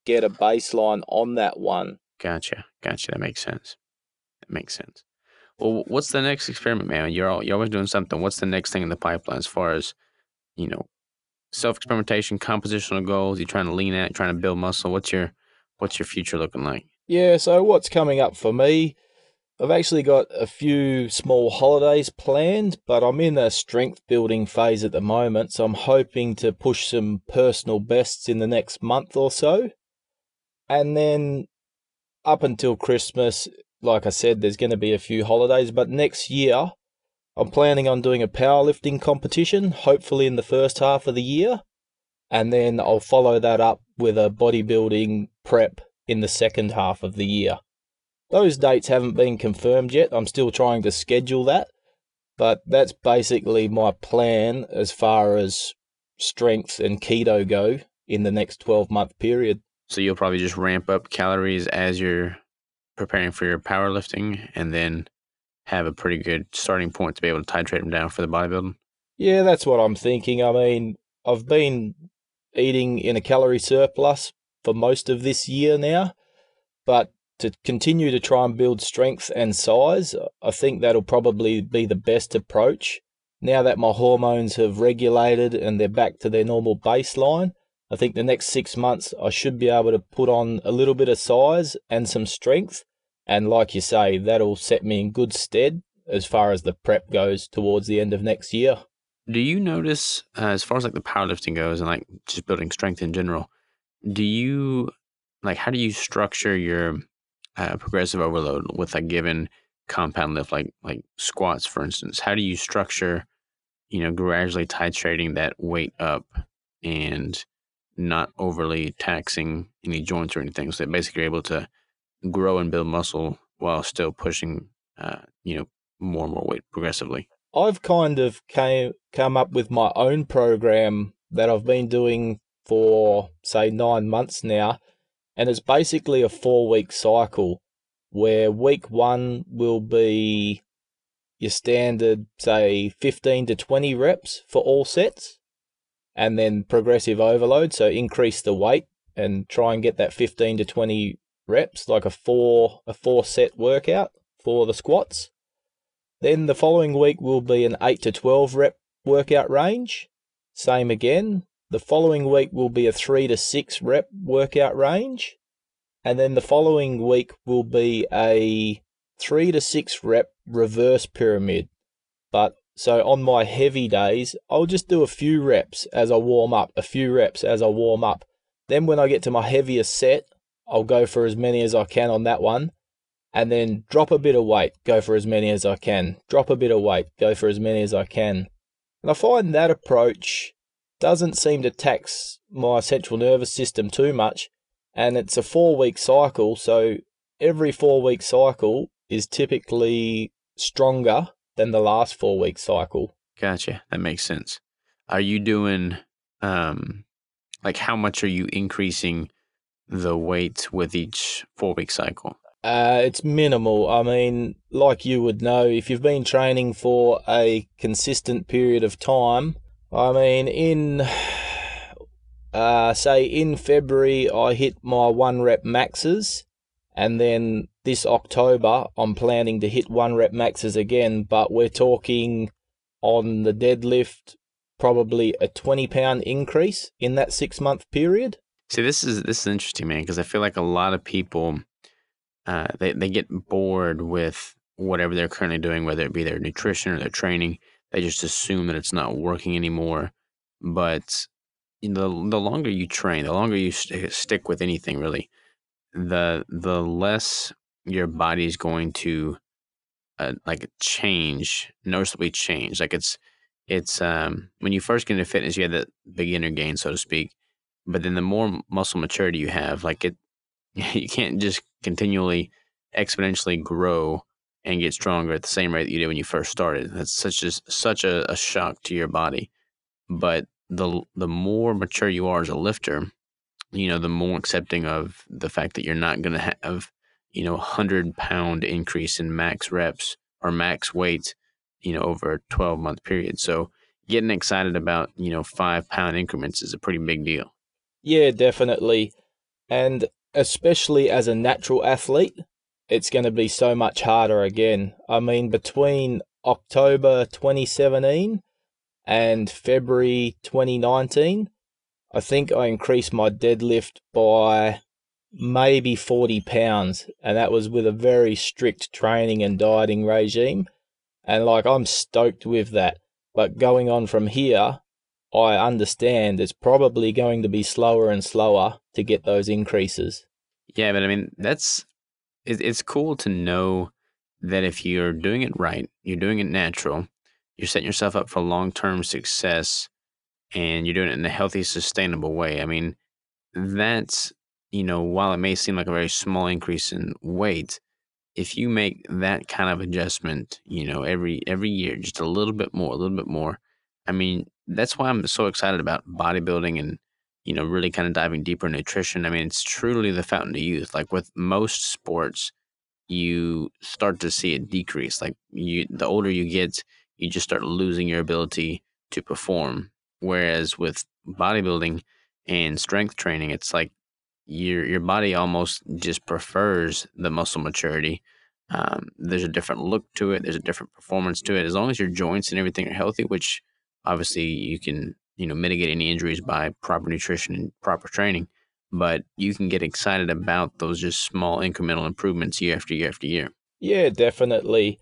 get a baseline on that one. Gotcha. Gotcha. That makes sense. That makes sense. Well, what's the next experiment, man? You're all, you're always doing something. What's the next thing in the pipeline as far as, you know, self-experimentation, compositional goals? You're trying to lean out, trying to build muscle. What's your, what's your future looking like? Yeah. So what's coming up for me? I've actually got a few small holidays planned, but I'm in a strength building phase at the moment. So I'm hoping to push some personal bests in the next month or so. And then up until Christmas, like I said, there's going to be a few holidays. But next year, I'm planning on doing a powerlifting competition, hopefully in the first half of the year. And then I'll follow that up with a bodybuilding prep in the second half of the year. Those dates haven't been confirmed yet. I'm still trying to schedule that. But that's basically my plan as far as strength and keto go in the next twelve-month period. So you'll probably just ramp up calories as you're preparing for your powerlifting and then have a pretty good starting point to be able to titrate them down for the bodybuilding? Yeah, that's what I'm thinking. I mean, I've been eating in a calorie surplus for most of this year now, but to continue to try and build strength and size, I think that'll probably be the best approach. Now that my hormones have regulated and they're back to their normal baseline, I think the next six months I should be able to put on a little bit of size and some strength. And like you say, that'll set me in good stead as far as the prep goes towards the end of next year. Do you notice, uh, as far as like the powerlifting goes and like just building strength in general, do you, like how do you structure your uh, progressive overload with a given compound lift, like like squats, for instance? How do you structure, you know, gradually titrating that weight up and not overly taxing any joints or anything, so that basically you're able to grow and build muscle while still pushing, uh, you know, more and more weight progressively? I've kind of came, come up with my own program that I've been doing for, say, nine months now, and it's basically a four-week cycle where week one will be your standard, say, fifteen to twenty reps for all sets, and then progressive overload, so increase the weight and try and get that fifteen to twenty reps, like a four a four set workout for the squats. Then the following week will be an eight to twelve rep workout range, same again. The following week will be a three to six rep workout range, and then the following week will be a three to six rep reverse pyramid. But so on my heavy days, I'll just do a few reps as I warm up, a few reps as I warm up. Then when I get to my heaviest set, I'll go for as many as I can on that one, and then drop a bit of weight, go for as many as I can, drop a bit of weight, go for as many as I can. And I find that approach doesn't seem to tax my central nervous system too much, and it's a four-week cycle, so every four-week cycle is typically stronger than the last four-week cycle. Gotcha. That makes sense. Are you doing, um, like, how much are you increasing the weight with each four-week cycle? Uh, it's minimal. I mean, like you would know, if you've been training for a consistent period of time, I mean, in, uh, say, in February, I hit my one-rep maxes, and then this October, I'm planning to hit one rep maxes again, but we're talking on the deadlift, probably a twenty pound increase in that six month period. See, this is, this is interesting, man, because I feel like a lot of people, uh, they, they get bored with whatever they're currently doing, whether it be their nutrition or their training. They just assume that it's not working anymore. But the the longer you train, the longer you st- stick with anything, really, the the less your body is going to uh, like change, noticeably change. Like it's it's um, when you first get into fitness, you have that beginner gain, so to speak. But then the more muscle maturity you have, like it, you can't just continually exponentially grow and get stronger at the same rate that you did when you first started. That's such a, such a, a shock to your body. But the the more mature you are as a lifter, you know, the more accepting of the fact that you're not going to have, you know, one hundred pound increase in max reps or max weight, you know, over a twelve month period. So getting excited about, you know, five pound increments is a pretty big deal. Yeah, definitely. And especially as a natural athlete, it's going to be so much harder again. I mean, between October twenty seventeen and February twenty nineteen, I think I increased my deadlift by maybe forty pounds. And that was with a very strict training and dieting regime. And like, I'm stoked with that. But going on from here, I understand it's probably going to be slower and slower to get those increases. Yeah, but I mean, that's... it's cool to know that if you're doing it right, you're doing it natural, you're setting yourself up for long-term success, and you're doing it in a healthy, sustainable way. I mean, that's, you know, while it may seem like a very small increase in weight, if you make that kind of adjustment, you know, every every year, just a little bit more, a little bit more, I mean, that's why I'm so excited about bodybuilding and, you know, really kind of diving deeper in nutrition. I mean, it's truly the fountain of youth. Like with most sports, you start to see it decrease. Like you, the older you get, you just start losing your ability to perform. Whereas with bodybuilding and strength training, it's like your your body almost just prefers the muscle maturity. Um, there's a different look to it. There's a different performance to it. As long as your joints and everything are healthy, which obviously you can, you know, mitigate any injuries by proper nutrition and proper training, but you can get excited about those just small incremental improvements year after year after year. Yeah, definitely.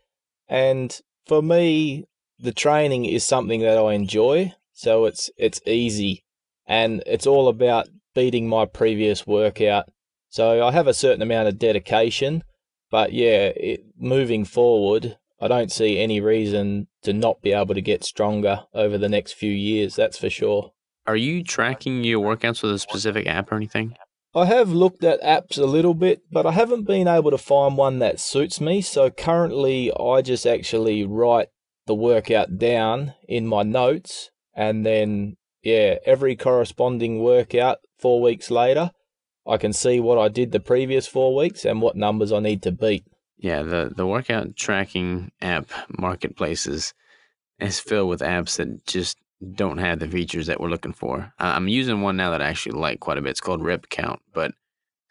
And for me, the training is something that I enjoy, so it's it's easy, and it's all about beating my previous workout. So I have a certain amount of dedication, but yeah, it, moving forward, I don't see any reason to not be able to get stronger over the next few years, that's for sure. Are you tracking your workouts with a specific app or anything? I have looked at apps a little bit, but I haven't been able to find one that suits me. So currently, I just actually write the workout down in my notes. And then, yeah, every corresponding workout four weeks later, I can see what I did the previous four weeks and what numbers I need to beat. Yeah, the, the workout tracking app marketplaces is filled with apps that just don't have the features that we're looking for. I'm using one now that I actually like quite a bit. It's called Rip Count, but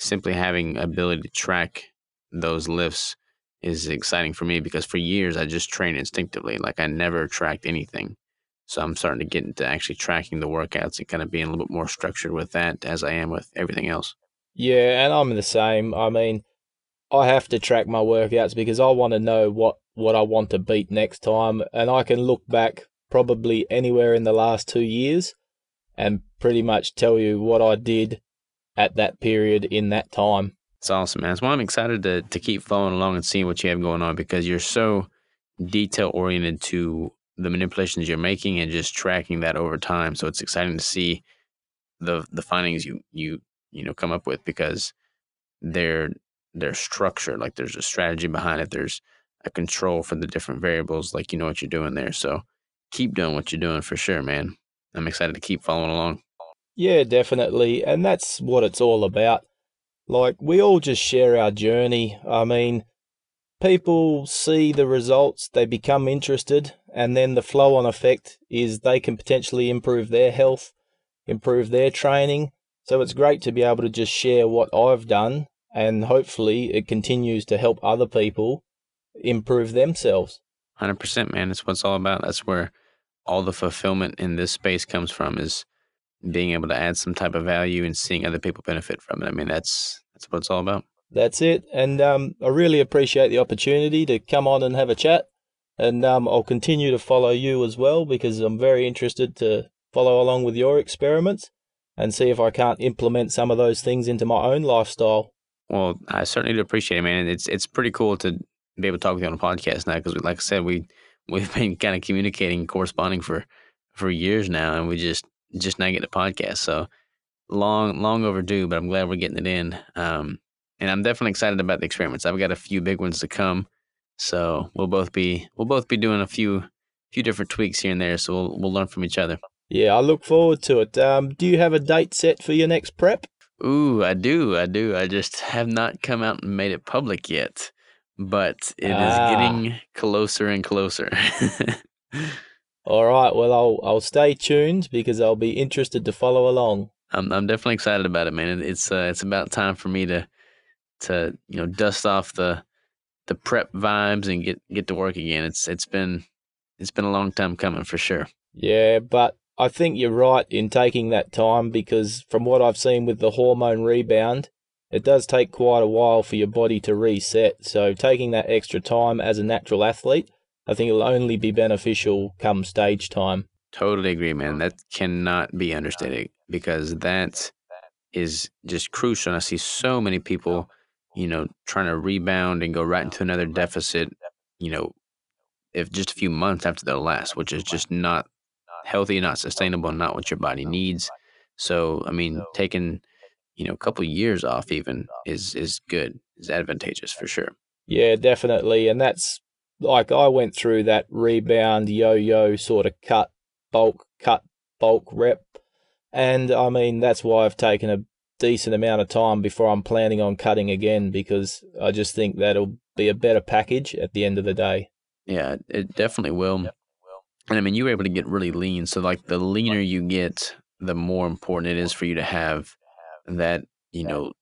simply having ability to track those lifts is exciting for me because for years I just trained instinctively. Like I never tracked anything. So I'm starting to get into actually tracking the workouts and kind of being a little bit more structured with that as I am with everything else. Yeah, and I'm the same. I mean, I have to track my workouts because I want to know what, what I want to beat next time. And I can look back probably anywhere in the last two years and pretty much tell you what I did at that period in that time. It's awesome, man. That's why I'm excited to, to keep following along and seeing what you have going on because you're so detail-oriented to the manipulations you're making and just tracking that over time. So it's exciting to see the the findings you, you, you know, come up with because they're... their structure, like there's a strategy behind it. There's a control for the different variables. Like you know what you're doing there. So keep doing what you're doing for sure, man. I'm excited to keep following along. Yeah, definitely. And that's what it's all about. Like we all just share our journey. I mean, people see the results, they become interested, and then the flow on effect is they can potentially improve their health, improve their training. So it's great to be able to just share what I've done. And hopefully it continues to help other people improve themselves. one hundred percent, man. That's what it's all about. That's where all the fulfillment in this space comes from is being able to add some type of value and seeing other people benefit from it. I mean, that's that's what it's all about. that's it. And um, I really appreciate the opportunity to come on and have a chat. And um, I'll continue to follow you as well, because I'm very interested to follow along with your experiments and see if I can't implement some of those things into my own lifestyle. Well, I certainly do appreciate it, man. It's it's pretty cool to be able to talk with you on a podcast now, because like I said, we, we've been kind of communicating, corresponding for, for years now, and we just, just now get the podcast. So long, long overdue, but I'm glad we're getting it in. Um, and I'm definitely excited about the experiments. I've got a few big ones to come. So we'll both be we'll both be doing a few few different tweaks here and there. So we'll we'll learn from each other. Yeah, I look forward to it. Um, do you have a date set for your next prep? Ooh, I do, I do. I just have not come out and made it public yet, but it ah. is getting closer and closer. All right. Well, I'll I'll stay tuned, because I'll be interested to follow along. I'm I'm definitely excited about it, man. It's uh, it's about time for me to to you know dust off the. the prep vibes and get, get to work again. It's, it's been, it's been a long time coming for sure. Yeah. But I think you're right in taking that time, because from what I've seen with the hormone rebound, it does take quite a while for your body to reset. So taking that extra time as a natural athlete, I think it'll only be beneficial come stage time. Totally agree, man. That cannot be understated, because that is just crucial. And I see so many people, you know, trying to rebound and go right into another deficit, you know, if just a few months after their last, which is just not healthy, not sustainable, not what your body needs. So, I mean, taking, you know, a couple of years off even is, is good, is advantageous for sure. Yeah, definitely. And that's like, I went through that rebound yo-yo sort of cut, bulk, cut, bulk rep. And I mean, that's why I've taken a decent amount of time before I'm planning on cutting again, because I just think that'll be a better package at the end of the day. Yeah, it definitely will. And I mean, you were able to get really lean. So like the leaner you get, the more important it is for you to have that, you know,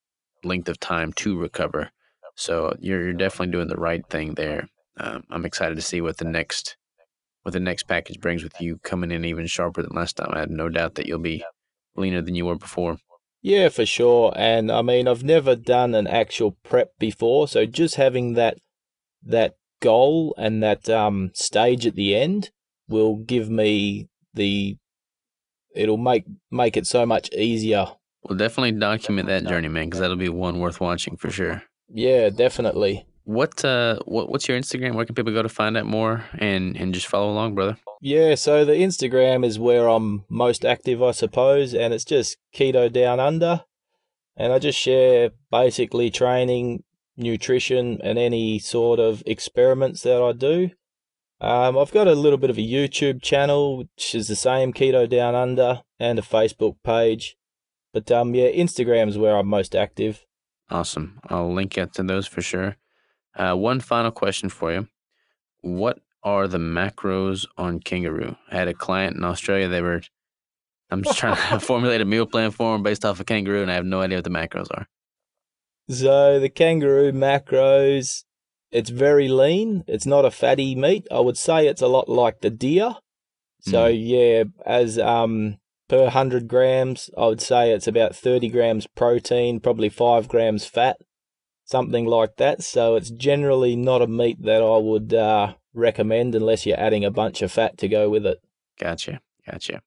length of time to recover. So you're, you're definitely doing the right thing there. Um, I'm excited to see what the next, what the next package brings, with you coming in even sharper than last time. I have no doubt that you'll be leaner than you were before. Yeah, for sure. And I mean, I've never done an actual prep before, so just having that that goal and that um, stage at the end will give me the, it'll make make it so much easier. We'll definitely document that journey, man, because that'll be one worth watching for sure. Yeah, definitely. What uh, what what's your Instagram? Where can people go to find out more and and just follow along, brother? Yeah, so the Instagram is where I'm most active, I suppose, and it's just Keto Down Under. And I just share basically training, nutrition, and any sort of experiments that I do. Um, I've got a little bit of a YouTube channel, which is the same, Keto Down Under, and a Facebook page. But um, yeah, Instagram is where I'm most active. Awesome. I'll link out to those for sure. Uh, one final question for you. What are the macros on kangaroo? I had a client in Australia. They were, I'm just trying to formulate a meal plan for them based off of kangaroo, and I have no idea what the macros are. So the kangaroo macros, it's very lean. It's not a fatty meat. I would say it's a lot like the deer. So mm. yeah, as um per one hundred grams, I would say it's about thirty grams protein, probably five grams fat, something like that. So it's generally not a meat that I would uh, recommend unless you're adding a bunch of fat to go with it. Gotcha. Gotcha.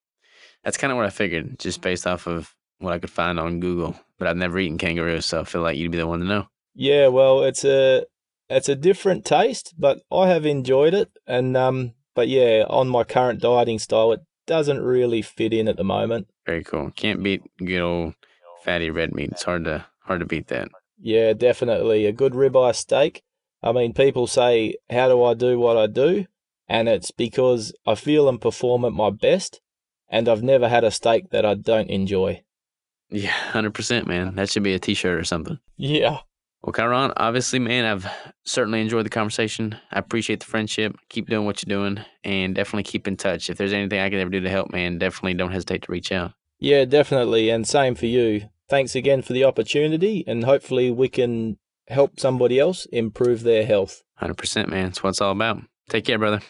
That's kind of what I figured, just based off of what I could find on Google, but I've never eaten kangaroo, so I feel like you'd be the one to know. Yeah, well, it's a, it's a different taste, but I have enjoyed it. And, um, but yeah, on my current dieting style, it doesn't really fit in at the moment. Very cool. Can't beat good old fatty red meat. It's hard to, hard to beat that. Yeah, definitely. A good ribeye steak. I mean, people say, how do I do what I do? And it's because I feel and perform at my best, and I've never had a steak that I don't enjoy. Yeah, one hundred percent, man. That should be a t-shirt or something. Yeah. Well, Kyron, obviously, man, I've certainly enjoyed the conversation. I appreciate the friendship. Keep doing what you're doing, and definitely keep in touch. If there's anything I can ever do to help, man, definitely don't hesitate to reach out. Yeah, definitely, and same for you. Thanks again for the opportunity, and hopefully we can help somebody else improve their health. one hundred percent, man. That's what it's all about. Take care, brother.